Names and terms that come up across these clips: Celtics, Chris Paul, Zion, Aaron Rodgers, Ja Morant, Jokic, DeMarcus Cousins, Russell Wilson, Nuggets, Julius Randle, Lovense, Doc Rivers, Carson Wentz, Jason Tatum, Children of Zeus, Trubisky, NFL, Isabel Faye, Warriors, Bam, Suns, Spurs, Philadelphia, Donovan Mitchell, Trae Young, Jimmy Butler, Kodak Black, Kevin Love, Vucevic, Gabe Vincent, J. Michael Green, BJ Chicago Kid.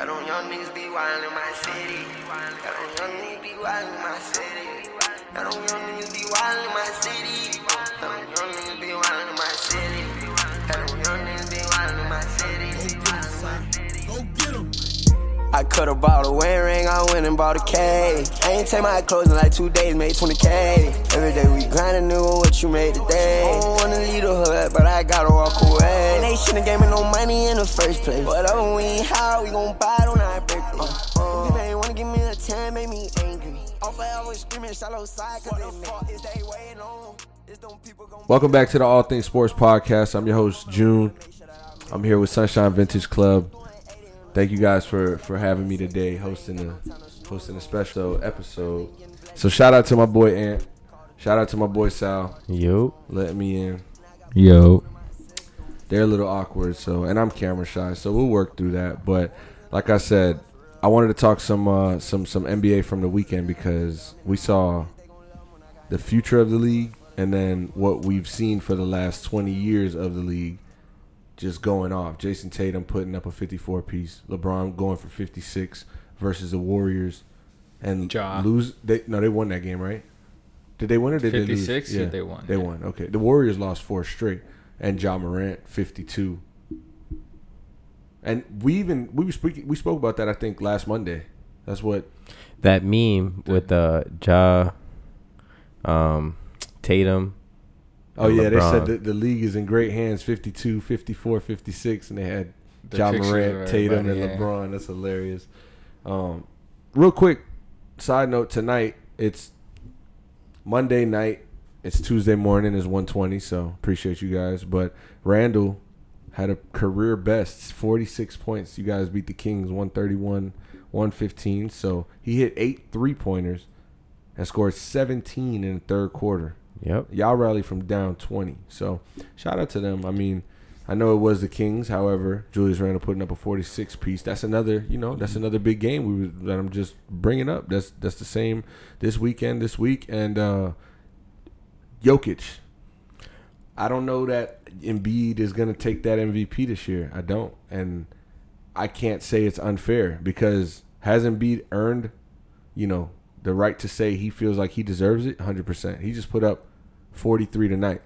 Y'all don't young niggas be wild in my city. Y'all don't young niggas be wild in my city. Y'all don't young niggas be wild in my city. Y'all don't young niggas be wild in my city. Y'all don't young niggas be wild in my city. Go get 'em. I could have bought a wedding ring, I went and bought a cake. I ain't take my clothes in like 2 days, made 20K. Every day we grindin' new on what you made today. I don't wanna leave the hood, but I gotta walk away. And they shouldn't gave me no money in the first place. Whatever we ain't high, we gon' buy it on our birthday. You may wanna give me a 10, make me angry. All forever screaming shallow side, cause the fuck is they waiting on. Welcome back to the All Things Sports Podcast. I'm your host, June. I'm here with Sunshine Vintage Club. Thank you guys for having me today, hosting a special episode. So shout out to my boy Ant. Shout out to my boy Sal. Yo. Let me in. Yo. They're a little awkward, and I'm camera shy, so we'll work through that. But like I said, I wanted to talk some NBA from the weekend because we saw the future of the league and then what we've seen for the last 20 years of the league. Just going off. Jason Tatum putting up a 54-piece. LeBron going for 56 versus the Warriors, and lose. They won that game, right? Did they win or did 56? They lose? 56. Yeah, they won. They won. Okay, the Warriors lost 4 straight, and Ja Morant 52. And we spoke about that I think last Monday. That's what that meme with the Tatum. Oh, yeah, LeBron. They said that the league is in great hands, 52, 54, 56, and they had Ja Morant, Tatum, and LeBron. That's hilarious. Real quick, side note, tonight, it's Monday night. It's Tuesday morning. It's 1:20, so appreciate you guys. But Randle had a career best, 46 points. You guys beat the Kings 131-115, so he hit 8 three-pointers and scored 17 in the third quarter. Yep. Y'all rallied from down 20. So, shout out to them. I mean, I know it was the Kings. However, Julius Randle putting up a 46-piece. That's another, that's another big game that I'm just bringing up. That's the same this weekend, this week. And Jokic. I don't know that Embiid is going to take that MVP this year. I don't. And I can't say it's unfair because has Embiid earned, the right to say he feels like he deserves it? 100%. He just put up 43 tonight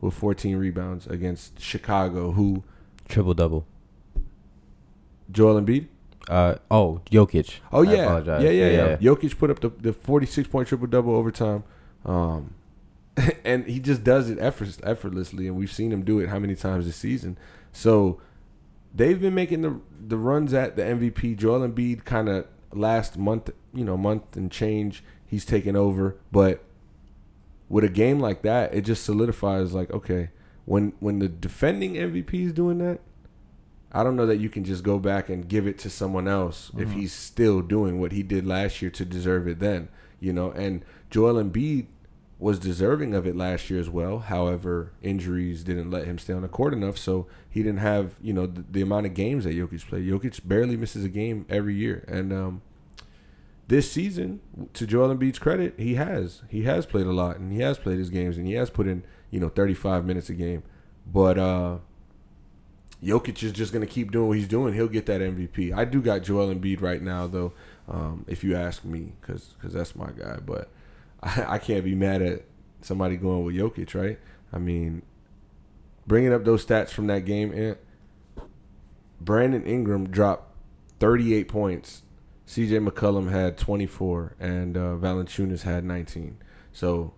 with 14 rebounds against Chicago, who... Triple-double. Joel Embiid? Jokic. Oh, yeah. I apologize. Yeah. Jokic put up the 46-point triple-double overtime. And he just does it effortlessly, and we've seen him do it how many times this season. So they've been making the runs at the MVP. Joel Embiid kind of... Last month, month and change, he's taken over. But with a game like that, it just solidifies like, okay, when the defending MVP is doing that, I don't know that you can just go back and give it to someone else if he's still doing what he did last year to deserve it then, And Joel Embiid was deserving of it last year as well. However, injuries didn't let him stay on the court enough, so he didn't have, the amount of games that Jokic played. Jokic barely misses a game every year. And this season, to Joel Embiid's credit, he has played a lot, and he has played his games, and he has put in, 35 minutes a game. But Jokic is just going to keep doing what he's doing. He'll get that MVP. I do got Joel Embiid right now, though, if you ask me, because that's my guy. But I can't be mad at somebody going with Jokic, right? I mean, bringing up those stats from that game, Ant, Brandon Ingram dropped 38 points. C.J. McCollum had 24, and Valanciunas had 19. So,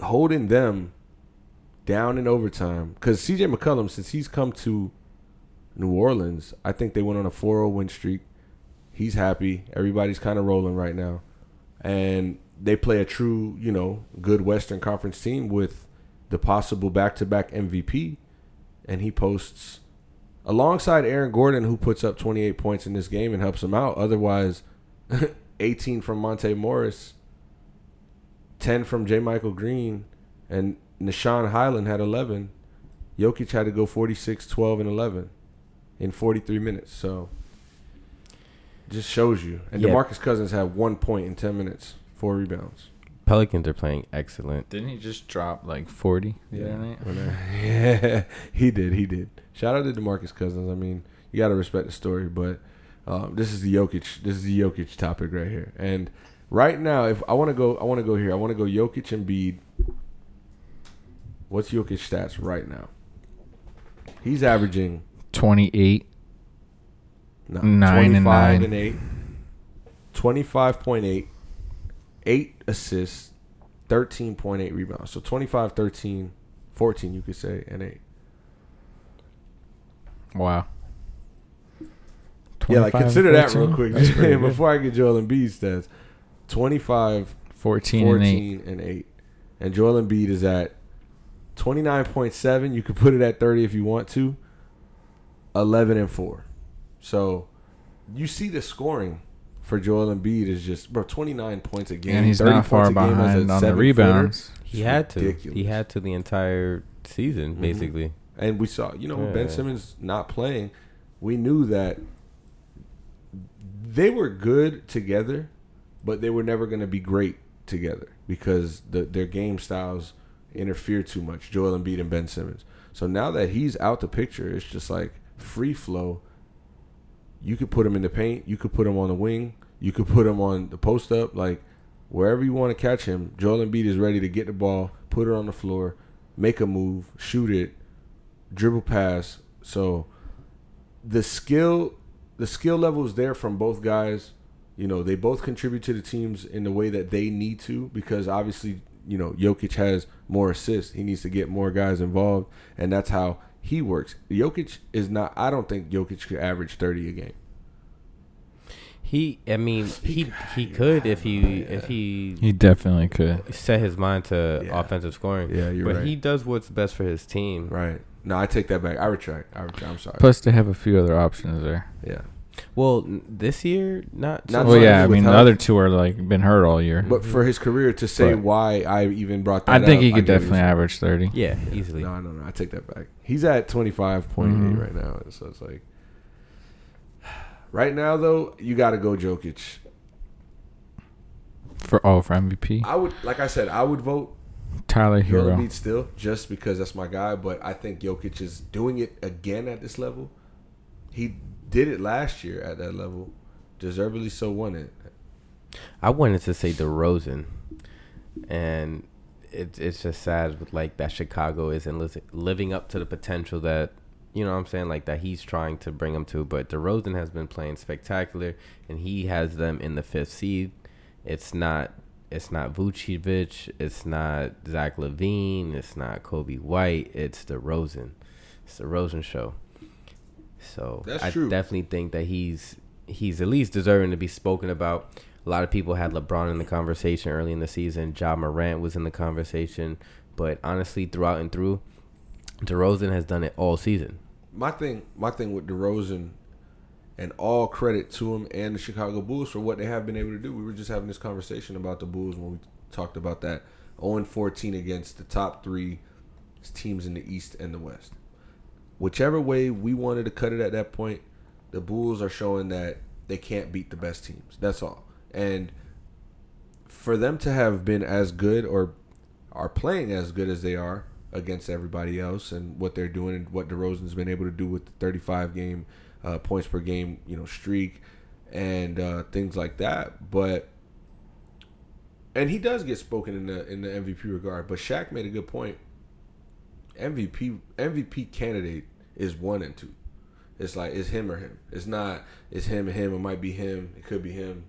holding them down in overtime, because C.J. McCollum, since he's come to New Orleans, I think they went on a 4-0 win streak. He's happy. Everybody's kind of rolling right now. And they play a true, good Western Conference team with the possible back-to-back MVP. And he posts alongside Aaron Gordon, who puts up 28 points in this game and helps him out. Otherwise, 18 from Monte Morris, 10 from J. Michael Green, and Nishan Highland had 11. Jokic had to go 46, 12, and 11 in 43 minutes. So... just shows you. And DeMarcus Cousins had 1 point in 10 minutes, 4 rebounds. Pelicans are playing excellent. Didn't he just drop like 40? Yeah, he did. Shout out to DeMarcus Cousins. I mean, you got to respect the story. But this is the Jokic topic right here. And right now, if I want to go Jokic and Embiid. What's Jokic's stats right now? He's averaging 28. 9 and 9 and 8. 25.8, 8 assists, 13.8 rebounds. So 25, 13, 14, you could say, and 8. Wow. Yeah, like consider 14? That real quick. Before I get Joel Embiid's stats. 25, 14 and 8. And Joel Embiid is at 29.7. You could put it at 30 if you want to. 11 and 4. So you see the scoring for Joel Embiid is just 29 points a game. And he's not far behind on the rebounds. He had to. He had to the entire season, basically. Mm-hmm. And we saw, when Ben Simmons not playing, we knew that they were good together, but they were never going to be great together because their game styles interfere too much, Joel Embiid and Ben Simmons. So now that he's out the picture, it's just like free flow. You could put him in the paint. You could put him on the wing. You could put him on the post-up. Like, wherever you want to catch him, Joel Embiid is ready to get the ball, put it on the floor, make a move, shoot it, dribble pass. So the skill level is there from both guys. They both contribute to the teams in the way that they need to because obviously, Jokic has more assists. He needs to get more guys involved, and that's how he works. Jokic is not – I don't think Jokic could average 30 a game. He could if he He definitely could. Set his mind to offensive scoring. Yeah, you're right. But he does what's best for his team. Right. No, I take that back. I retract. I'm sorry. Plus, they have a few other options there. Yeah. Well, this year, not. Well, yeah. I mean, the other two are been hurt all year. But for his career, to say why I even brought that up. I think he could definitely average 30. Yeah, easily. No. I take that back. He's at 25.8 right now, so it's like. Right now, though, you got to go Jokic. For MVP. I would vote Tyler Herro. Joel Embiid still, just because that's my guy. But I think Jokic is doing it again at this level. He did it last year at that level. Deservedly so won it. I wanted to say DeRozan. And it's just sad that Chicago isn't living up to the potential that, you know what I'm saying, that he's trying to bring them to. But DeRozan has been playing spectacular, and he has them in the 5th seed. It's not Vucevic. It's not Zach LaVine. It's not Kobe White. It's DeRozan. It's the DeRozan show. So I definitely think that he's at least deserving to be spoken about. A lot of people had LeBron in the conversation early in the season. Ja Morant was in the conversation. But honestly, throughout and through, DeRozan has done it all season. My thing with DeRozan, and all credit to him and the Chicago Bulls for what they have been able to do. We were just having this conversation about the Bulls when we talked about that 0-14 against the top three teams in the East and the West. Whichever way we wanted to cut it at that point, the Bulls are showing that they can't beat the best teams. That's all. And for them to have been as good or are playing as good as they are against everybody else and what they're doing and what DeRozan's been able to do with the 35-game points per game streak and things like that. But and he does get spoken in the MVP regard. But Shaq made a good point. MVP candidate is 1 and 2. It's it's him or him. It's not it's him or him. It might be him. It could be him.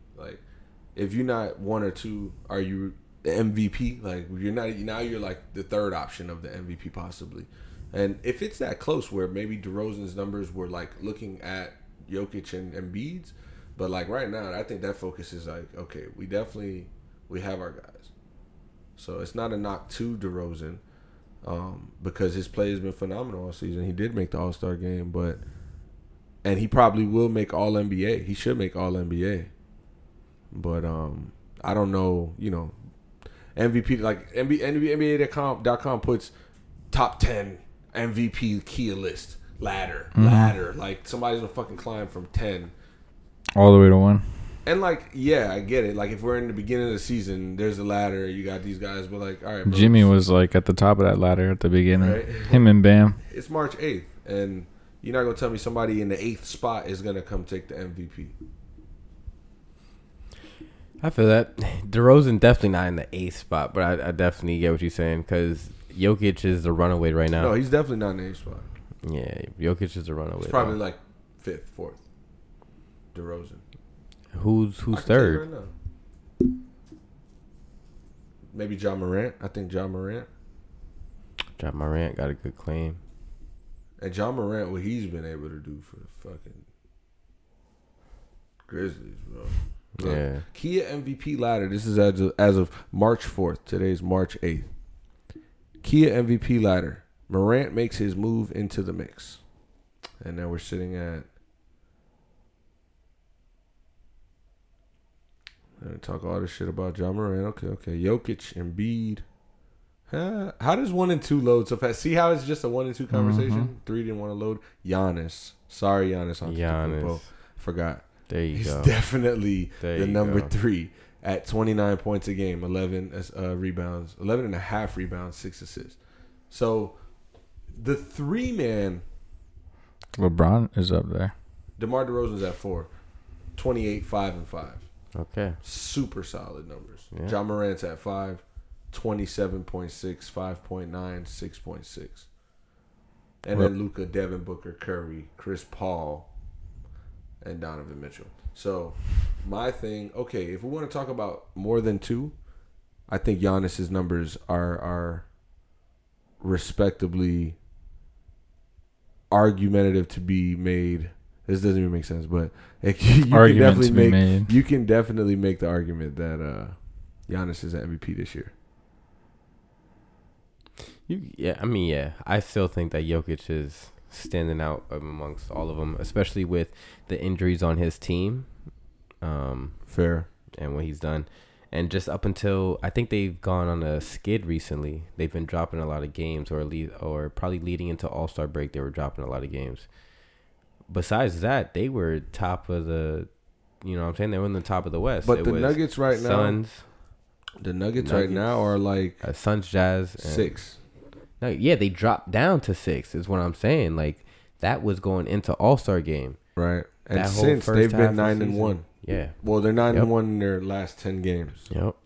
If you're not 1 or 2, are you the MVP? You're not. Now you're the third option of the MVP possibly. And if it's that close, where maybe DeRozan's numbers were looking at Jokic and Embiid's, but right now, I think that focus is okay, we have our guys. So it's not a knock to DeRozan. Because his play has been phenomenal all season. He did make the All-Star game, and he probably will make All-NBA. He should make All-NBA. But I don't know, MVP, NBA.com puts top 10 MVP key list, ladder. Somebody's going to fucking climb from 10. All the way to 1. And, I get it. If we're in the beginning of the season, there's a ladder. You got these guys, but, all right, bro. Jimmy was, at the top of that ladder at the beginning. Right? Him and Bam. It's March 8th, and You're not going to tell me somebody in the eighth spot is going to come take the MVP. I feel that. DeRozan definitely not in the eighth spot, but I definitely get what you're saying because Jokic is the runaway right now. No, he's definitely not in the eighth spot. Yeah, Jokic is the runaway. It's probably like fifth, fourth. DeRozan. Who's third? Right, maybe Ja Morant. I think Ja Morant. Ja Morant got a good claim. And Ja Morant, what he's been able to do for the fucking Grizzlies, bro. Yeah. Kia MVP ladder. This is as of March 4th. Today's March 8th. Kia MVP ladder. Morant makes his move into the mix. And now we're sitting at... I'm going to talk all this shit about Ja Morant. Okay. Jokic, Embiid. How does 1 and 2 load so fast? See how it's just a 1 and 2 conversation? Mm-hmm. 3 didn't want to load. Giannis. Sorry, Giannis. Forgot. There you go. He's definitely the number 3 at 29 points a game, 11 and a half rebounds, 6 assists. So, the 3-man. LeBron is up there. DeMar DeRozan's at 4. 28, 5, and 5. Okay. Super solid numbers. Yeah. Ja Morant's at 5. 27.6, 5.9, 6.6. And then Luka, Devin Booker, Curry, Chris Paul, and Donovan Mitchell. So, my thing, okay, if we want to talk about more than 2, I think Giannis's numbers are respectably argumentative to be made. This doesn't even make sense, but you can definitely make the argument that Giannis is the MVP this year. I still think that Jokic is standing out amongst all of them, especially with the injuries on his team. Fair. And what he's done. And just up until, I think they've gone on a skid recently. They've been dropping a lot of games, or probably leading into All-Star break, they were dropping a lot of games. Besides that, they were top of the, you know what I'm saying? They were in the top of the West. But the Nuggets right now are like... Suns, Jazz. And 6. No, yeah, they dropped down to 6 is what I'm saying. Like, that was going into All-Star game. Right. And since, they've been 9-1. Yeah. Well, they're 9-1 in their last 10 games. Yep.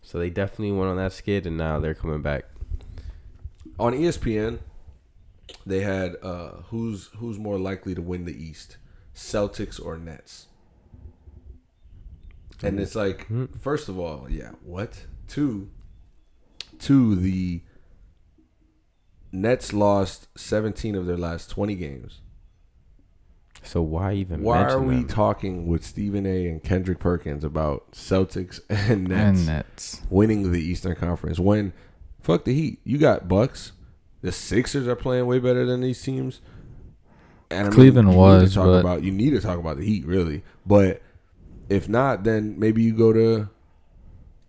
So they definitely went on that skid, and now they're coming back. On ESPN, they had who's more likely to win the East, Celtics or Nets. And it's like, first of all, yeah, what? Two, the Nets lost 17 of their last 20 games. So why even? Why are we talking with Stephen A. and Kendrick Perkins about Celtics and Nets winning the Eastern Conference when fuck the Heat? You got Bucks. The Sixers are playing way better than these teams. And you need to talk about the Heat, really, but. If not, then maybe you go to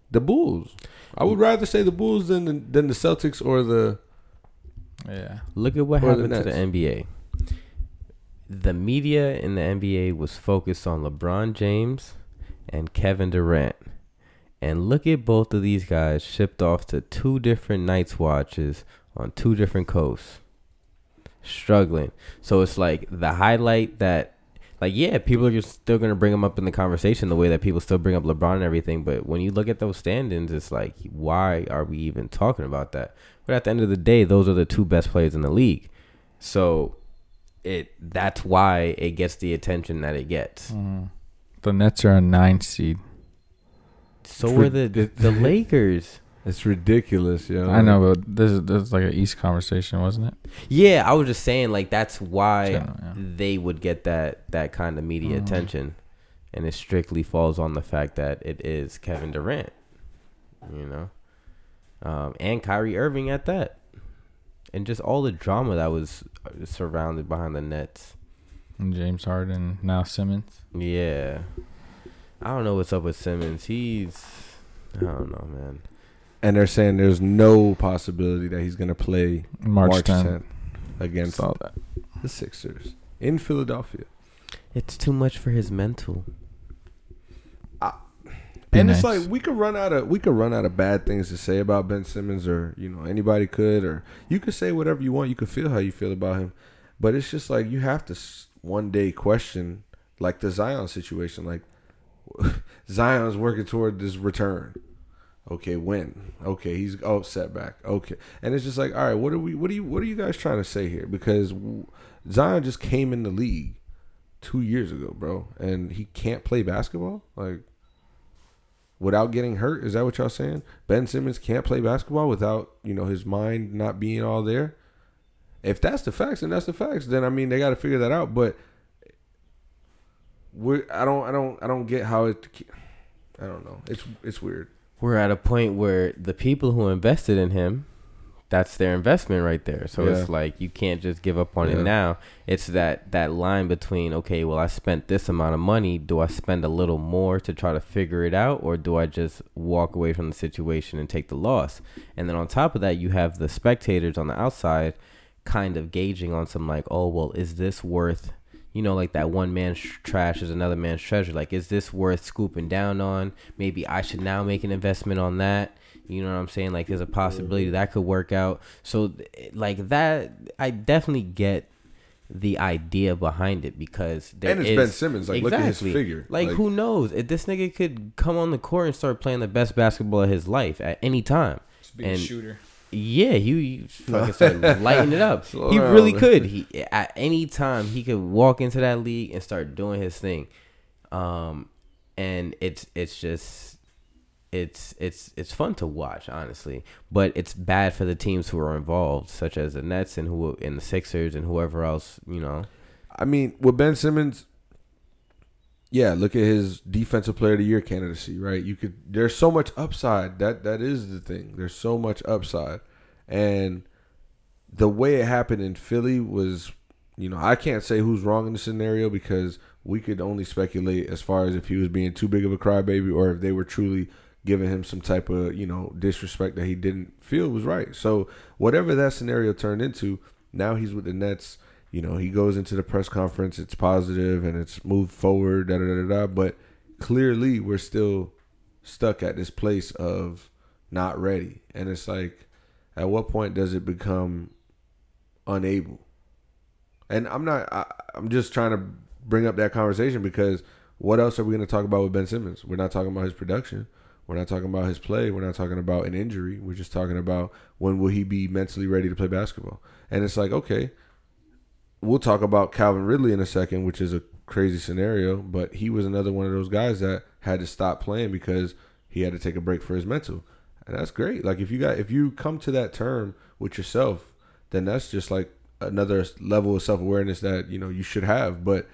the Bulls. I would rather say the Bulls than the Celtics or the... Yeah. Look at what happened to the NBA. The media in the NBA was focused on LeBron James and Kevin Durant. And look at both of these guys shipped off to 2 different night's watches on 2 different coasts. Struggling. So it's like the highlight that... Like, yeah, people are just still going to bring him up in the conversation the way that people still bring up LeBron and everything. But when you look at those standings, it's like, why are we even talking about that? But at the end of the day, those are the 2 best players in the league. So that's why it gets the attention that it gets. Mm. The Nets are a 9 seed. So are the Lakers. It's ridiculous, yo. I know, but this is like an East conversation, wasn't it? Yeah, I was just saying, like, that's why they would get that kind of media attention. And it strictly falls on the fact that it is Kevin Durant, you know? And Kyrie Irving at that. And just all the drama that was surrounded behind the Nets. And James Harden, now Simmons. Yeah. I don't know what's up with Simmons. I don't know, man. And they're saying there's no possibility that he's going to play March 10th against the Sixers in Philadelphia. It's too much for his mental. It's like we could run out of bad things to say about Ben Simmons, or you know, anybody could, or you could say whatever you want. You could feel how you feel about him. But it's just like you have to one day question, like, the Zion situation. Like, Zion's working toward this return. Okay, when? Okay, he's setback. Okay, and it's just like, all right, what are you guys trying to say here? Because Zion just came in the league 2 years ago, bro, and he can't play basketball like without getting hurt. Is that what y'all saying? Ben Simmons can't play basketball without, you know, his mind not being all there. If that's the facts, then that's the facts. Then I mean, they got to figure that out. But I don't get how it. I don't know. It's weird. We're at a point where the people who invested in him, that's their investment right there. So yeah. It's like you can't just give up on it now. It's that line between, okay, well, I spent this amount of money. Do I spend a little more to try to figure it out, or do I just walk away from the situation and take the loss? And then on top of that, you have the spectators on the outside kind of gauging on some like, oh, well, is this worth, you know, like that one man's trash is another man's treasure. Like, is this worth scooping down on? Maybe I should now make an investment on that. You know what I'm saying? Like, there's a possibility that could work out. So, like that, I definitely get the idea behind it because there and it's Ben Simmons. Like, exactly, look at his figure. Like, who knows? If this nigga could come on the court and start playing the best basketball of his life at any time. Just be a shooter. Yeah, he fucking started lighting it up. Slow he down, really man. Could. He at any time he could walk into that league and start doing his thing, and it's just fun to watch, honestly. But it's bad for the teams who are involved, such as the Nets and the Sixers and whoever else. You know, I mean, with Ben Simmons, yeah, look at his Defensive Player of the Year candidacy, right? You could. There's so much upside. That is the thing. There's so much upside, and the way it happened in Philly was, you know, I can't say who's wrong in the scenario because we could only speculate as far as if he was being too big of a crybaby or if they were truly giving him some type of, you know, disrespect that he didn't feel was right. So whatever that scenario turned into, now he's with the Nets. You know, he goes into the press conference, it's positive and it's moved forward, but clearly we're still stuck at this place of not ready. And it's like, at what point does it become unable? And I'm just trying to bring up that conversation because what else are we going to talk about with Ben Simmons? We're not talking about his production. We're not talking about his play. We're not talking about an injury. We're just talking about when will he be mentally ready to play basketball? And it's like, okay, we'll talk about Calvin Ridley in a second, which is a crazy scenario, but he was another one of those guys that had to stop playing because he had to take a break for his mental. And that's great. Like, if you come to that term with yourself, then that's just like another level of self-awareness that, you know, you should have. But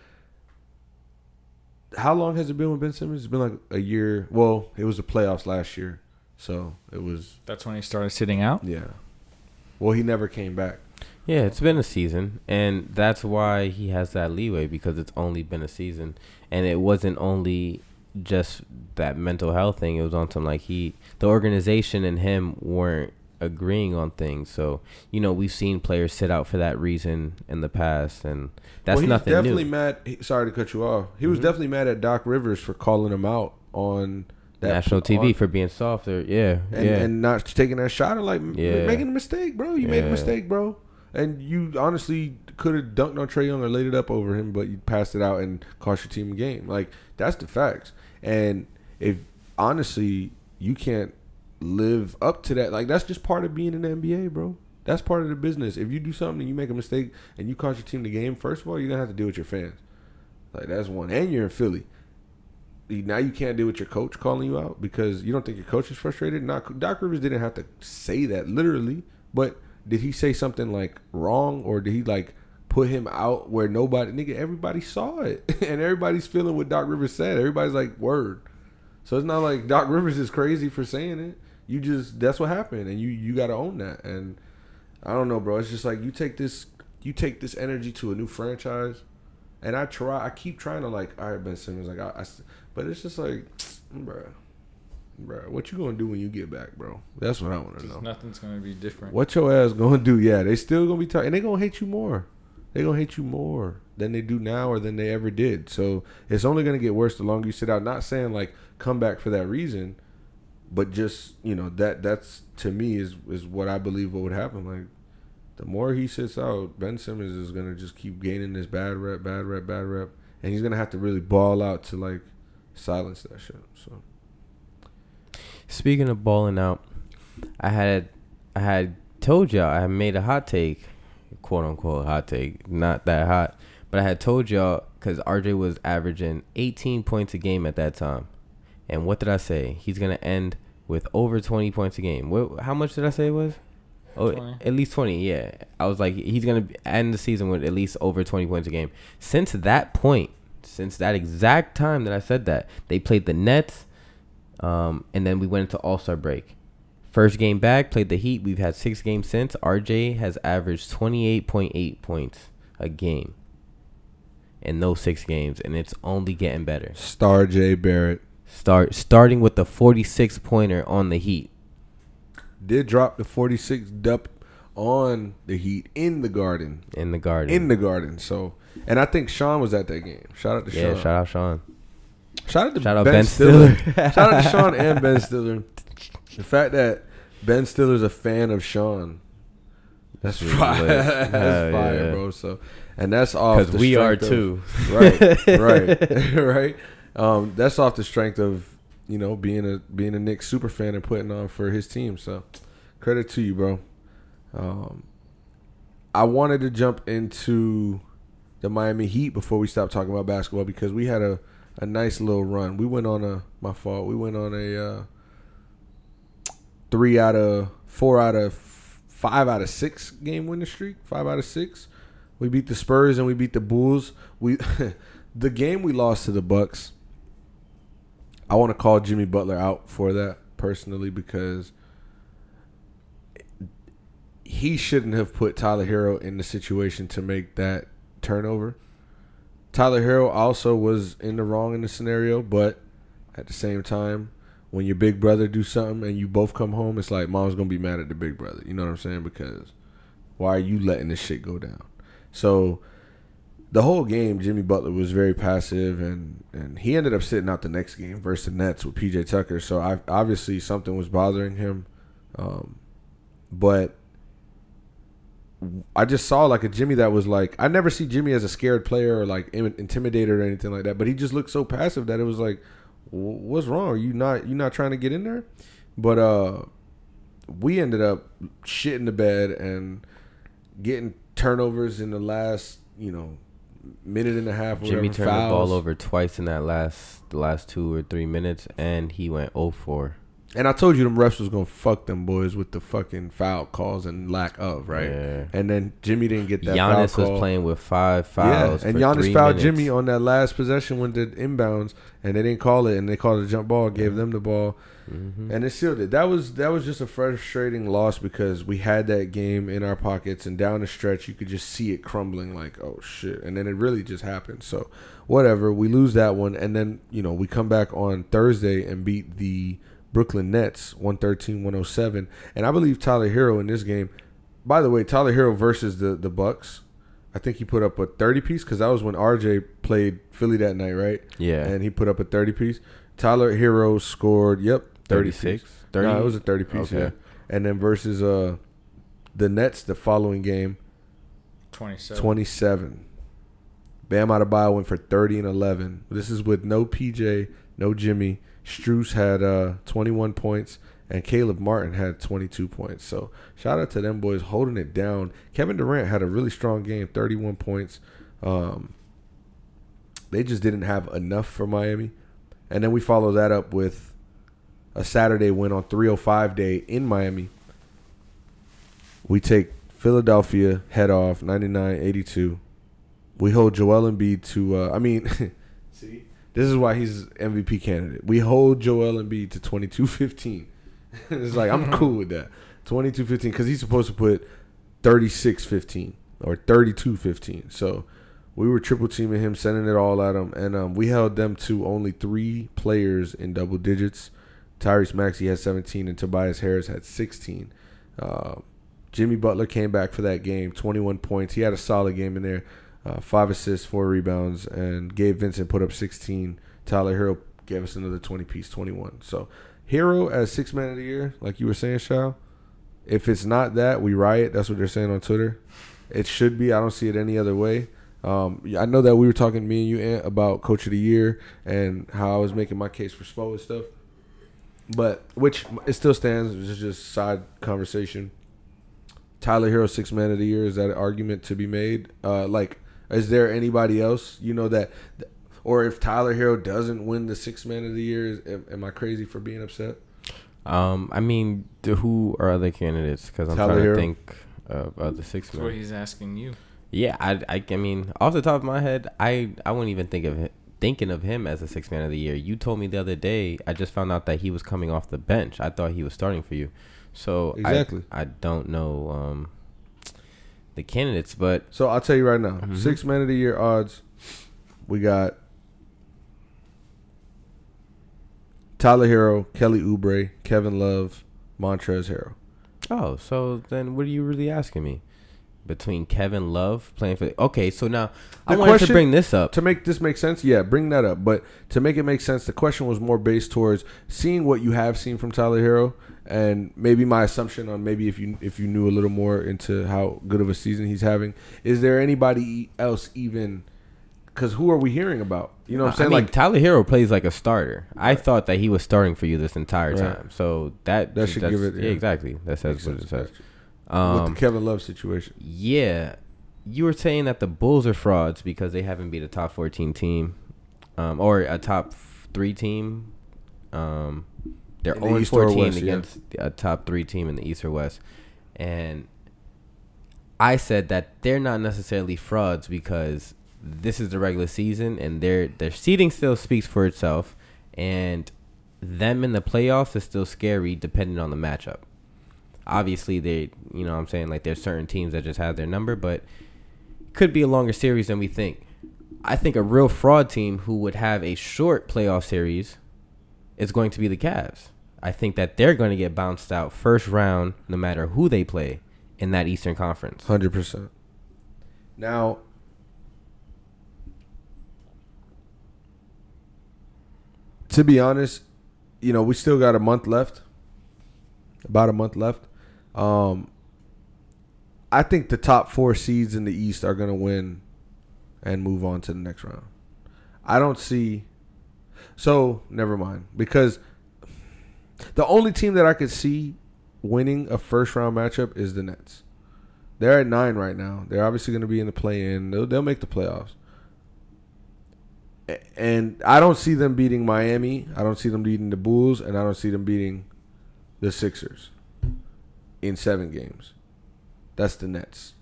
how long has it been with Ben Simmons? It's been like a year. Well, it was the playoffs last year. So it was. That's when he started sitting out? Yeah. Well, he never came back. Yeah, it's been a season, and that's why he has that leeway because it's only been a season. And it wasn't only just that mental health thing. It was on some, like, the organization and him weren't agreeing on things. So, you know, we've seen players sit out for that reason in the past, and that's nothing new. Well, he's definitely mad. Sorry to cut you off. He was definitely mad at Doc Rivers for calling him out on that national TV for being softer. Yeah, and not taking that shot or, like, making a mistake, bro. You made a mistake, bro. And you honestly could have dunked on Trae Young or laid it up over him, but you passed it out and cost your team a game. Like, that's the facts. And if honestly you can't live up to that, like, that's just part of being in the NBA, bro. That's part of the business. If you do something and you make a mistake and you cost your team the game, first of all, you're going to have to deal with your fans. Like, that's one. And you're in Philly. Now you can't deal with your coach calling you out because you don't think your coach is frustrated. Not, Doc Rivers didn't have to say that literally, but did he say something, like, wrong, or did he, like, put him out where nobody, nigga, everybody saw it, and everybody's feeling what Doc Rivers said. Everybody's like, word. So it's not like Doc Rivers is crazy for saying it. You just, that's what happened, and you got to own that. And I don't know, bro. It's just like you take this energy to a new franchise, and I keep trying to, like, all right, Ben Simmons, like, but it's just like, bro, what you gonna do when you get back, bro? That's what I want to know. Nothing's gonna be different. What your ass gonna do? Yeah, they still gonna be talking, and they gonna hate you more. They gonna hate you more than they do now or than they ever did. So it's only gonna get worse the longer you sit out. Not saying, like, come back for that reason, but just, you know, that's to me is what I believe what would happen. Like, the more he sits out, Ben Simmons is going to just keep gaining this bad rep. And he's going to have to really ball out to, like, silence that shit. So, speaking of balling out, I had told y'all I made a hot take, quote unquote hot take, not that hot, but I had told y'all because RJ was averaging 18 points a game at that time, and what did I say? He's gonna end with over 20 points a game. What? How much did I say it was? Oh, 20. At least 20. Yeah, I was like, he's gonna end the season with at least over 20 points a game. Since that point, since that exact time that I said that, they played the Nets, and then we went into All-Star break. First game back, played the Heat. We've had 6 games since. RJ has averaged 28.8 points a game in those 6 games, and it's only getting better. Star J. Barrett. Starting with the 46-pointer on the Heat. Did drop the 46 dup on the Heat in the Garden. So, and I think Sean was at that game. Shout out to Sean. Yeah, shout out Sean. Shout out to Ben Stiller. Shout out to Sean and Ben Stiller. The fact that Ben Stiller's a fan of Sean, that's fire. That's fire, yeah, bro. So, and that's off the strength because we are too. Right. That's off the strength of, you know, being a Knicks super fan and putting on for his team. So, credit to you, bro. I wanted to jump into the Miami Heat before we stopped talking about basketball because we had a nice little run. We went on a 3 out of 4 out of 5 out of 6 game winning streak. 5 out of 6. We beat the Spurs and we beat the Bulls. The game we lost to the Bucks, I want to call Jimmy Butler out for that personally because he shouldn't have put Tyler Herro in the situation to make that turnover. Tyler Herro also was in the wrong in the scenario, but at the same time, when your big brother do something and you both come home, it's like mom's going to be mad at the big brother. You know what I'm saying? Because why are you letting this shit go down? So the whole game, Jimmy Butler was very passive, and he ended up sitting out the next game versus the Nets with P.J. Tucker. So obviously something was bothering him. But I just saw like a Jimmy that was like, I never see Jimmy as a scared player or like intimidated or anything like that. But he just looked so passive that it was like, what's wrong? Are you not trying to get in there? But we ended up shitting the bed and getting turnovers in the last, you know, minute and a half. Jimmy turned the ball over twice in that the last 2 or 3 minutes, and he went 0-4. And I told you them refs was gonna fuck them boys with the fucking foul calls and lack of, right? Yeah. And then Jimmy didn't get that Giannis foul call. Was playing with 5 fouls. Yeah, and for Giannis 3 fouled minutes. Jimmy on that last possession when did inbounds, and they didn't call it, and they called a jump ball, gave them the ball, and it sealed it. That was just a frustrating loss because we had that game in our pockets, and down the stretch you could just see it crumbling, like, oh shit, and then it really just happened. So whatever, we lose that one, and then, you know, we come back on Thursday and beat the Brooklyn Nets 113-107, and I believe Tyler Herro in this game. By the way, Tyler Herro versus the Bucks, I think he put up a 30-piece because that was when RJ played Philly that night, right? Yeah, and he put up a 30-piece. Tyler Herro scored, 36. 30? No, it was a 30-piece. Okay. Yeah, and then versus the Nets the following game, 27. Bam Adebayo went for 30 and 11. This is with no PJ, no Jimmy. Strus had 21 points, and Caleb Martin had 22 points. So, shout out to them boys holding it down. Kevin Durant had a really strong game, 31 points. They just didn't have enough for Miami. And then we follow that up with a Saturday win on 305 day in Miami. We take Philadelphia head off, 99-82. We hold Joel Embiid to, see? This is why he's MVP candidate. We hold Joel Embiid to 22-15. It's like, I'm cool with that. 22-15 because he's supposed to put 36-15 or 32-15. So we were triple teaming him, sending it all at him, and we held them to only 3 players in double digits. Tyrese Maxey had 17 and Tobias Harris had 16. Jimmy Butler came back for that game, 21 points. He had a solid game in there. 5 assists, 4 rebounds, and Gabe Vincent put up 16. Tyler Herro gave us another 20-piece, 21. So, Herro as Sixth Man of the Year, like you were saying, Shao, If it's not that, we riot. That's what they're saying on Twitter. It should be. I don't see it any other way. I know that we were talking, me and you, Ant, about Coach of the Year and how I was making my case for Spo and stuff. But, which it still stands. It's just side conversation. Tyler Herro, Sixth Man of the Year. Is that an argument to be made? Like, is there anybody else, you know, that – or if Tyler Herro doesn't win the Sixth Man of the Year, am I crazy for being upset? I mean, who are other candidates? Because I'm trying to think of other Sixth Men. That's what he's asking you. Yeah, I mean, off the top of my head, I wouldn't even think of him as a Sixth Man of the Year. You told me the other day, I just found out that he was coming off the bench. I thought he was starting for you. So exactly. I don't know the candidates, but... So I'll tell you right now. Mm-hmm. Sixth Man of the Year odds, we got Tyler Herro, Kelly Oubre, Kevin Love, Montrezl Harrell. Oh, so then what are you really asking me? Between Kevin Love playing for... Okay, so now I wanted to bring this up. To make this make sense, yeah, bring that up. But to make it make sense, the question was more based towards seeing what you have seen from Tyler Herro and maybe my assumption on maybe if you knew a little more into how good of a season he's having. Is there anybody else even... Because who are we hearing about? You know what I'm saying? I mean, like, Tyler Herro plays like a starter. Right. I thought that he was starting for you this entire time. Right. So that should give it... Yeah, exactly. That says what it says. With the Kevin Love situation. Yeah. You were saying that the Bulls are frauds because they haven't beat a top 14 team or a top 3 team. They're 0-14 against a top 3 team in the East or West. And I said that they're not necessarily frauds because this is the regular season and their seeding still speaks for itself. And them in the playoffs is still scary depending on the matchup. Obviously, they, you know what I'm saying, like there's certain teams that just have their number, but it could be a longer series than we think. I think a real fraud team who would have a short playoff series is going to be the Cavs. I think that they're going to get bounced out first round no matter who they play in that Eastern Conference. 100%. Now, to be honest, you know, we still got about a month left. I think the top 4 seeds in the East are going to win and move on to the next round. I don't see... So, never mind. Because the only team that I could see winning a first-round matchup is the Nets. They're at 9 right now. They're obviously going to be in the play-in. They'll make the playoffs. And I don't see them beating Miami. I don't see them beating the Bulls. And I don't see them beating the Sixers in 7 games. That's the Nets.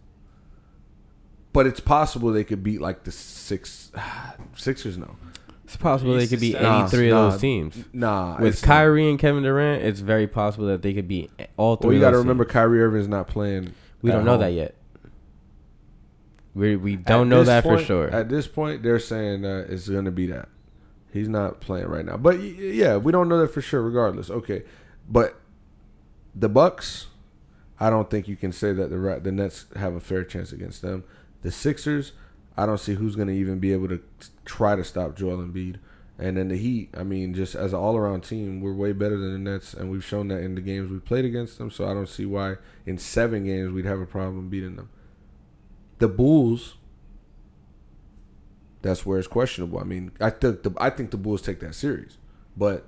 But it's possible they could beat like the Sixers. No, it's possible they could beat any three of those teams. Nah, with Kyrie and Kevin Durant, it's very possible that they could beat all three. Well, you got to remember, Kyrie Irving's not playing. We don't know that yet. We don't know that for sure. At this point, they're saying that it's going to be that he's not playing right now. But yeah, we don't know that for sure. Regardless, okay, but. The Bucks, I don't think you can say that the Nets have a fair chance against them. The Sixers, I don't see who's going to even be able to try to stop Joel Embiid. And then the Heat, I mean, just as an all-around team, we're way better than the Nets, and we've shown that in the games we've played against them, so I don't see why in 7 games we'd have a problem beating them. The Bulls, that's where it's questionable. I mean, I think the Bulls take that series, but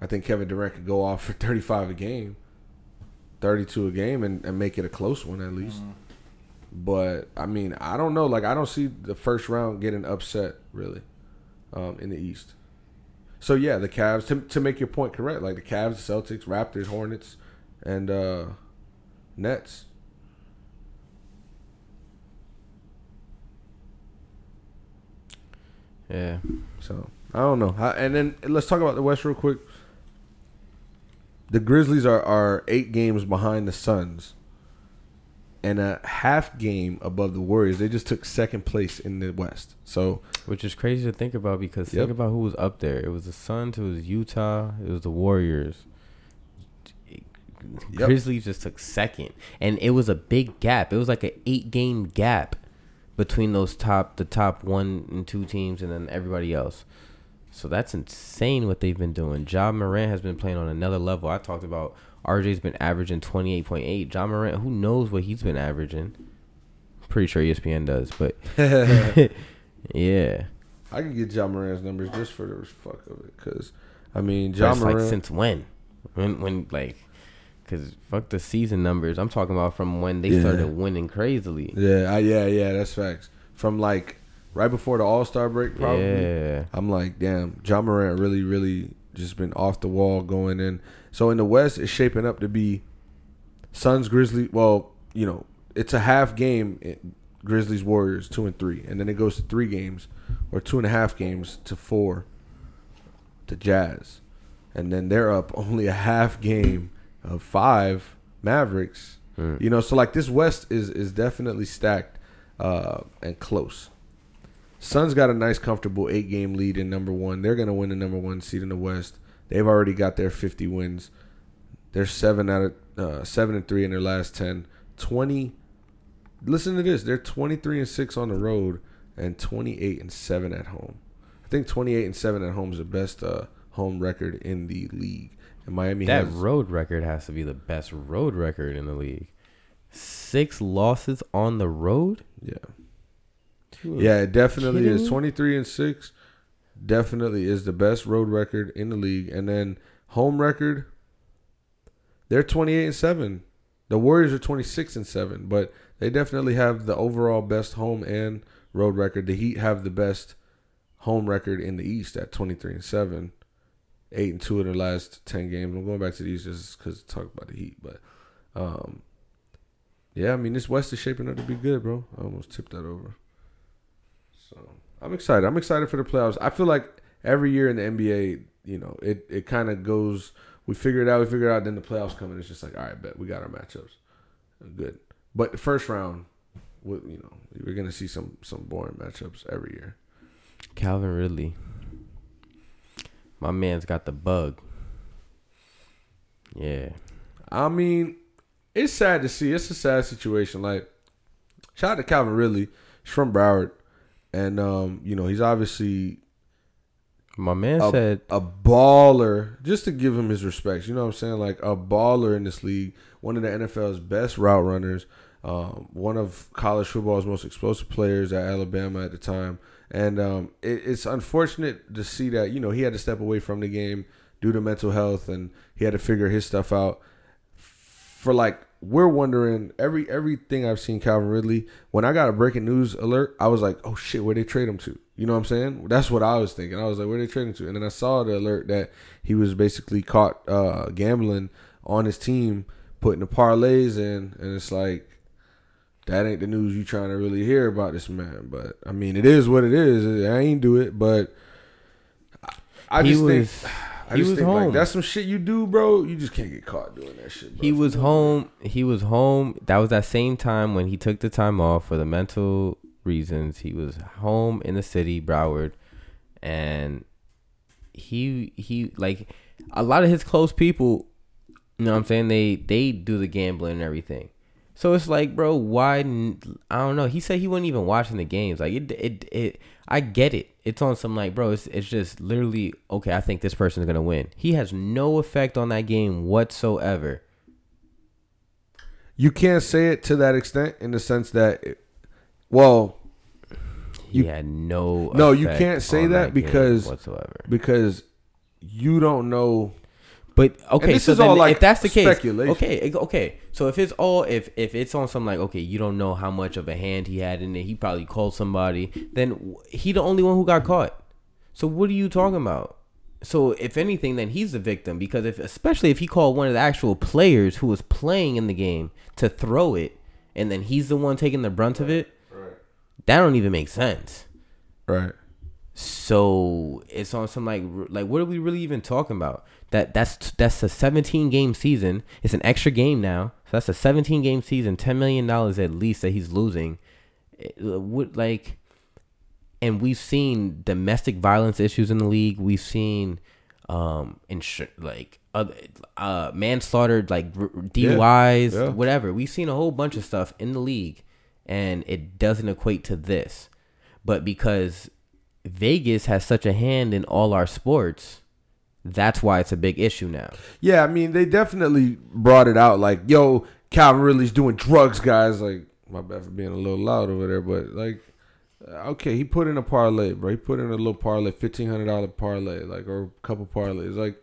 I think Kevin Durant could go off for 35 a game. 32 a game and make it a close one at least. Mm. But, I mean, I don't know. Like, I don't see the first round getting upset, really, in the East. So, yeah, the Cavs, to make your point correct, like the Cavs, Celtics, Raptors, Hornets, and Nets. Yeah. So, I don't know. And then let's talk about the West real quick. The Grizzlies are 8 games behind the Suns and a half game above the Warriors. They just took second place in the West. So, which is crazy to think about because think about who was up there. It was the Suns, it was Utah, it was the Warriors. Grizzlies just took second. And it was a big gap. It was like an 8-game gap between those top 1 and 2 teams and then everybody else. So that's insane what they've been doing. Ja Morant has been playing on another level. I talked about RJ's been averaging 28.8. Ja Morant, who knows what he's been averaging? Pretty sure ESPN does, but yeah. I can get Ja Morant's numbers just for the fuck of it, because I mean, Ja Morant. Like, since when? When like, because fuck the season numbers. I'm talking about from when they started winning crazily. Yeah, that's facts. From like right before the All-Star break, probably. Yeah. I'm like, damn, Ja Morant really, really just been off the wall going in. So in the West, it's shaping up to be Suns, Grizzlies. Well, you know, it's a half game, Grizzlies, Warriors, 2 and 3. And then it goes to 3 games or 2.5 games to 4 to Jazz. And then they're up only a half game of 5 Mavericks. Mm. You know, so like this West is definitely stacked and close. Suns got a nice, comfortable 8-game lead in number 1. They're going to win the number 1 seed in the West. They've already got their 50 wins. They're 7 and 3 in their last 10. 20. Listen to this. They're 23-6 on the road and 28-7 at home. I think 28-7 at home is the best home record in the league. And Miami that road record has to be the best road record in the league. 6 losses on the road? Yeah. Yeah, it definitely is. 23-6 definitely is the best road record in the league. And then home record, they're 28-7. The Warriors are 26-7, but they definitely have the overall best home and road record. The Heat have the best home record in the East at 23-7, 8-2 in their last 10 games. I'm going back to the East just because to talk about the Heat, but yeah, I mean this West is shaping up to be good, bro. I almost tipped that over. So I'm excited. I'm excited for the playoffs. I feel like every year in the NBA, you know, it kind of goes. We figure it out. Then the playoffs come, and it's just like, all right, bet we got our matchups. Good. But the first round, you know, we're gonna see some boring matchups every year. Calvin Ridley, my man's got the bug. Yeah. I mean, it's sad to see. It's a sad situation. Like, shout out to Calvin Ridley. He's from Broward. And, you know, he's obviously a baller, just to give him his respects. You know what I'm saying? Like a baller in this league, one of the NFL's best route runners, one of college football's most explosive players at Alabama at the time. And it's unfortunate to see that, you know, he had to step away from the game due to mental health and he had to figure his stuff out for like. We're wondering everything I've seen Calvin Ridley. When I got a breaking news alert, I was like, "Oh shit, where they trade him to?" You know what I'm saying? That's what I was thinking. I was like, "Where they trade him to?" And then I saw the alert that he was basically caught gambling on his team, putting the parlays in, and it's like that ain't the news you trying to really hear about this man. But I mean, it is what it is. I ain't do it, but I just think. I just think like, that's some shit you do, bro. You just can't get caught doing that shit, bro. He was home. That was that same time when he took the time off for the mental reasons. He was home in the city, Broward. And he like, a lot of his close people, you know what I'm saying, they do the gambling and everything. So it's like, bro, why? I don't know. He said he wasn't even watching the games. Like, it. I get it. It's on some like, bro, it's just literally, okay, I think this person's going to win. He has no effect on that game whatsoever. You can't say it to that extent in the sense that, he had no effect. No, you can't say that because you don't know. But okay, this so is then all like if that's the case, okay. So if it's on some like okay, you don't know how much of a hand he had in it. He probably called somebody. Then he the only one who got caught. So what are you talking about? So if anything, then he's the victim because especially if he called one of the actual players who was playing in the game to throw it, and then he's the one taking the brunt of it. Right. That don't even make sense. Right. So it's on some like what are we really even talking about? That's a 17-game season. It's an extra game now. So that's a 17-game season, $10 million at least that he's losing. And we've seen domestic violence issues in the league. We've seen manslaughter, like DUIs, whatever. We've seen a whole bunch of stuff in the league, and it doesn't equate to this. But because Vegas has such a hand in all our sports, that's why it's a big issue now. Yeah, I mean, they definitely brought it out like, yo, Calvin Ridley's doing drugs, guys. Like, my bad for being a little loud over there, but like, okay, he put in a parlay, bro. He put in a little parlay, $1,500 parlay, like, or a couple parlays. Like,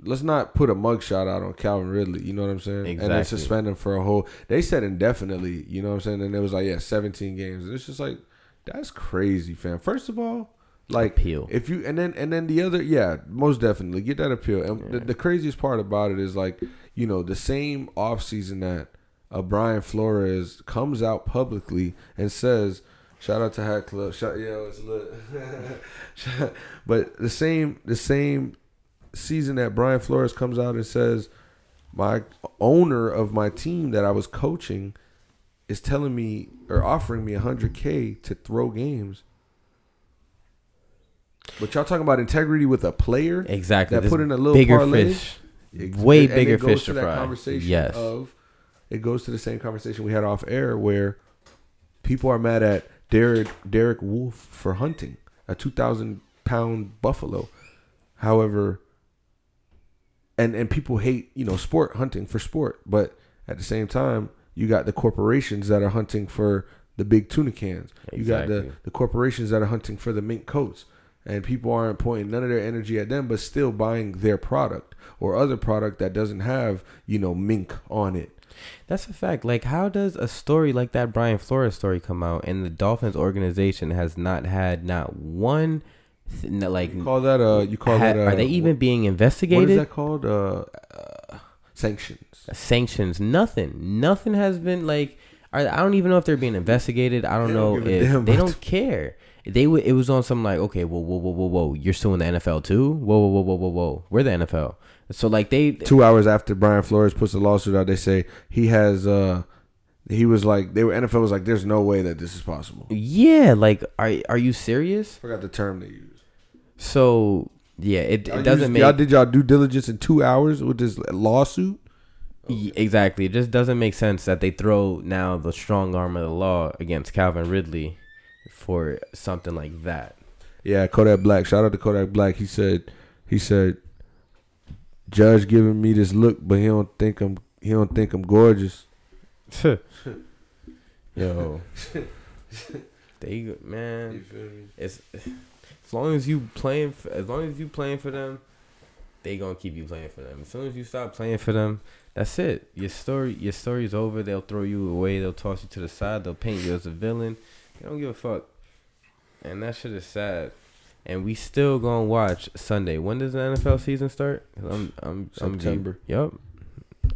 let's not put a mugshot out on Calvin Ridley. You know what I'm saying? Exactly. And then suspend him for a whole. They said indefinitely. You know what I'm saying? And it was like, yeah, 17 games. And it's just like, that's crazy, fam. First of all, like, appeal. If you and then the other, yeah, most definitely get that appeal. And yeah. the craziest part about it is, like, you know, the same offseason that Brian Flores comes out publicly and says. Shout out to Hat Club. Yo, it's lit. But the same season that Brian Flores comes out and says, my owner of my team that I was coaching is telling me or offering me $100K to throw games. But y'all talking about integrity with a player? Exactly. That this put in a little bigger parlay, fish. Way and bigger fish to fry. Yes. It goes to the same conversation we had off air where people are mad at Derek Wolfe for hunting a 2,000-pound buffalo. However, and people hate, you know, sport hunting for sport, but at the same time, you got the corporations that are hunting for the big tuna cans. Exactly. You got the corporations that are hunting for the mink coats, and people aren't pointing none of their energy at them, but still buying their product or other product that doesn't have, you know, mink on it. That's a fact. Like, how does a story like that Brian Flores story come out and the Dolphins organization has not had not one like you call that are they even being investigated? What is that called? Sanctions. Nothing has been like. I don't even know if they're being investigated. I don't know if they don't care. It was on some like, okay, whoa, you're suing the NFL too? Whoa, we're the NFL. So like they 2 hours after Brian Flores puts the lawsuit out, they say NFL was like, there's no way that this is possible. Yeah, like are you serious? I forgot the term they used. So yeah, it doesn't make y'all did y'all due diligence in 2 hours with this lawsuit. Okay. Exactly, it just doesn't make sense that they throw now the strong arm of the law against Calvin Ridley for something like that. Yeah, Kodak Black. Shout out to Kodak Black. He said. Judge giving me this look, but he don't think I'm gorgeous. Yo, they man, you feel me? It's as long as you playing for them, they gonna keep you playing for them. As soon as you stop playing for them, that's it. Your story's over. They'll throw you away. They'll toss you to the side. They'll paint you as a villain. They don't give a fuck, and that shit is sad. And we still gonna watch Sunday. When does the NFL season start? I'm September. I'm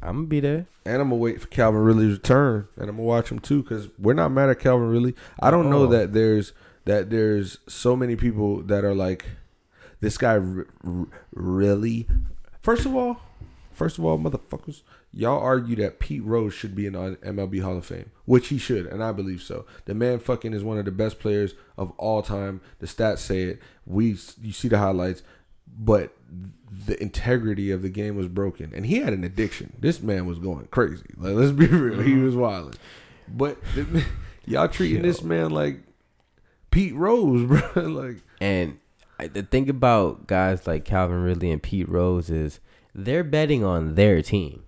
gonna be there. And I'm gonna wait for Calvin Ridley's return, and I'm gonna watch him too, because we're not mad at Calvin Ridley. I don't know that there's so many people that are like, this guy really. First of all, motherfuckers, y'all argue that Pete Rose should be in the MLB Hall of Fame, which he should, and I believe so. The man fucking is one of the best players of all time. The stats say it. You see the highlights, but the integrity of the game was broken, and he had an addiction. This man was going crazy. Like, let's be real, he was wilding. But y'all treating this man like Pete Rose, bro. Like, and the thing about guys like Calvin Ridley and Pete Rose is they're betting on their team.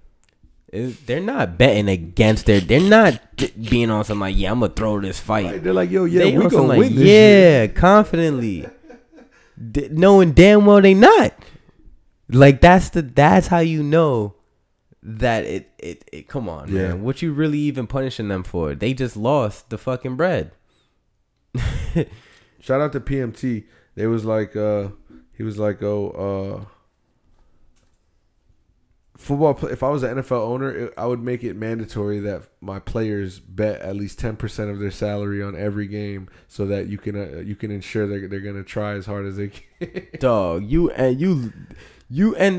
They're not betting against their. They're not being on some like, yeah, I'm gonna throw this fight. Like, they're like, yo, yeah, we're gonna win this. Yeah, shit. Confidently, knowing damn well they not. Like that's how you know that it. Come on, yeah. Man, what you really even punishing them for? They just lost the fucking bread. Shout out to PMT. They was like, he was like, football. If I was an NFL owner, I would make it mandatory that my players bet at least 10% of their salary on every game, so that you can ensure that they're gonna try as hard as they can. Dog, you end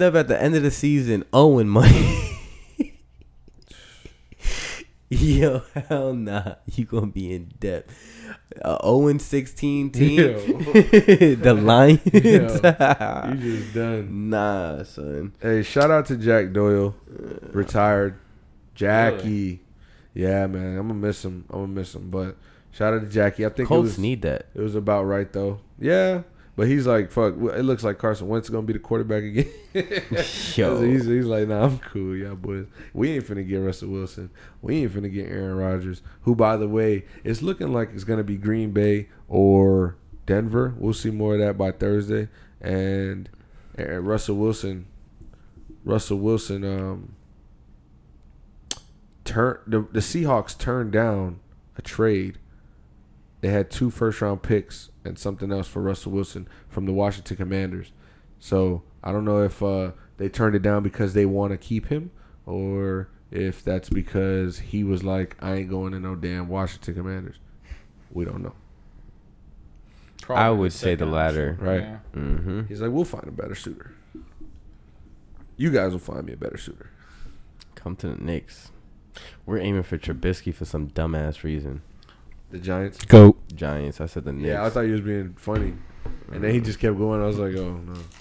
up at the end of the season owing money. Yo, hell nah, you gonna be in debt. 0-16 team, the Lions. Yo, you just done. Nah, son. Hey, shout out to Jack Doyle, retired. Jackie, yeah, man, I'm gonna miss him. But shout out to Jackie. I think Colts need that. It was about right though. Yeah, But he's like, fuck, it looks like Carson Wentz is going to be the quarterback again. Yo. He's like, nah, I'm cool, y'all boys. We ain't finna get Russell Wilson. We ain't finna get Aaron Rodgers, who, by the way, it's looking like it's going to be Green Bay or Denver. We'll see more of that by Thursday. And Russell Wilson, the Seahawks turned down a trade. They had 2 first-round picks and something else for Russell Wilson from the Washington Commanders. So I don't know if they turned it down because they want to keep him or if that's because he was like, I ain't going to no damn Washington Commanders. We don't know. Probably I would say the latter. Right. Yeah. Mm-hmm. He's like, we'll find a better suitor. You guys will find me a better suitor. Come to the Knicks. We're aiming for Trubisky for some dumbass reason. The Giants? Go. Giants. I said the Knicks. Yeah, I thought you was being funny. And then he just kept going. I was like, oh,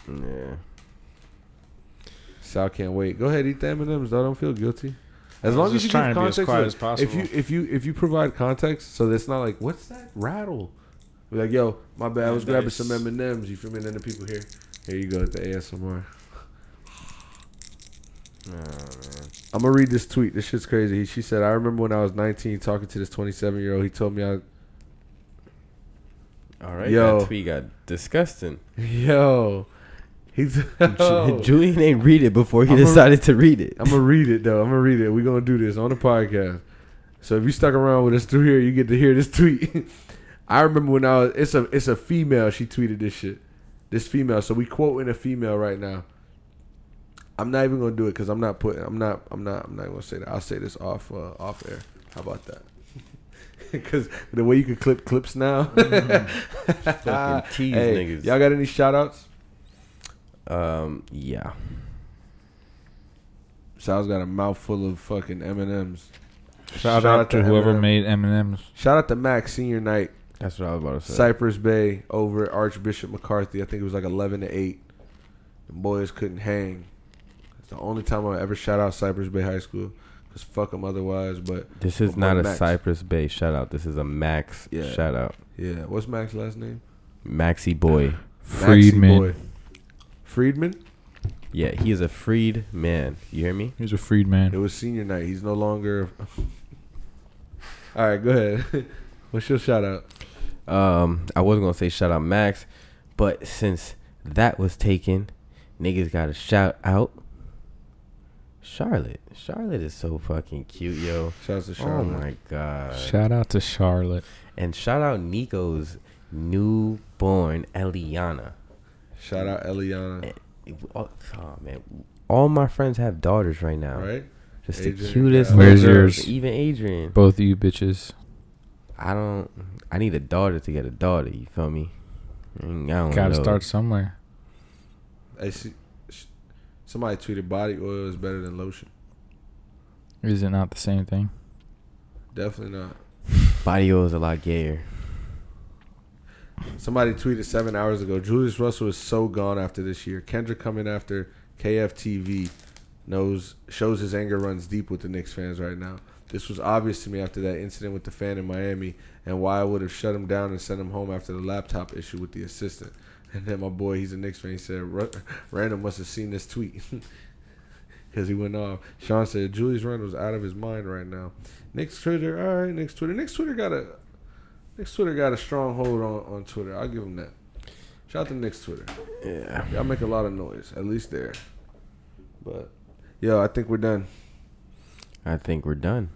no. Yeah. Sal can't wait. Go ahead. Eat the M&Ms, though. Don't feel guilty. As long as you give context. As quiet as possible. If you provide context, so it's not like, what's that rattle? We're like, yo, my bad. I was grabbing some M&Ms. You feel me? And then the people here. Here you go at the ASMR. Oh, man. I'm going to read this tweet. This shit's crazy. She said, I remember when I was 19 talking to this 27-year-old. He told me I... All right. Yo. That tweet got disgusting. Yo. Julian ain't read it before he decided to read it. I'm going to read it, though. I'm going to read it. We're going to do this on the podcast. So if you stuck around with us through here, you get to hear this tweet. I remember when I was... It's a female. She tweeted this shit. This female. So we quoting a female right now. I'm not even gonna do it because I'm not gonna say that. I'll say this off air. How about that? Because the way you can clip clips now. Fucking tease niggas. Y'all got any shout outs? Yeah. Sal's got a mouthful of fucking M&Ms. Shout out to whoever M&Ms. Made M&Ms. Shout out to Max Senior Night. That's what I was about to say. Cypress Bay over at Archbishop McCarthy. I think it was like 11-8. The boys couldn't hang. The only time I ever shout out Cypress Bay High School, because fuck them otherwise. But this is not a Max. Cypress Bay shout out. This is a Max shout out. Yeah, what's Max's last name? Maxie Boy. Friedman. Maxie Boy. Friedman? Yeah, he is a freed man. You hear me? He's a freed man. It was senior night. He's no longer. All right, go ahead. What's your shout out? I wasn't gonna say shout out Max, but since that was taken, niggas got a shout out. Charlotte. Charlotte is so fucking cute, yo. Shout out to Charlotte. Oh, my God. Shout out to Charlotte. And shout out Nico's newborn, Eliana. Shout out Eliana. Oh, man. All my friends have daughters right now. Right? Just Adrian, the cutest. Yeah. Where's yours? Even Adrian. Both of you bitches. I need a daughter to get a daughter. You feel me? Gotta start somewhere. I see. Somebody tweeted body oil is better than lotion. Is it not the same thing? Definitely not. Body oil is a lot gayer. Somebody tweeted 7 hours ago, Julius Russell is so gone after this year. Kendra coming after KFTV shows his anger runs deep with the Knicks fans right now. This was obvious to me after that incident with the fan in Miami and why I would have shut him down and sent him home after the laptop issue with the assistant. And then my boy, he's a Knicks fan. He said, Randall must have seen this tweet because he went off. Sean said, Julius Randle's out of his mind right now. Knicks Twitter, all right, Knicks Twitter. Knicks Twitter got a strong hold on Twitter. I'll give him that. Shout out to Knicks Twitter. Yeah. Y'all make a lot of noise, at least there. But, yo, I think we're done.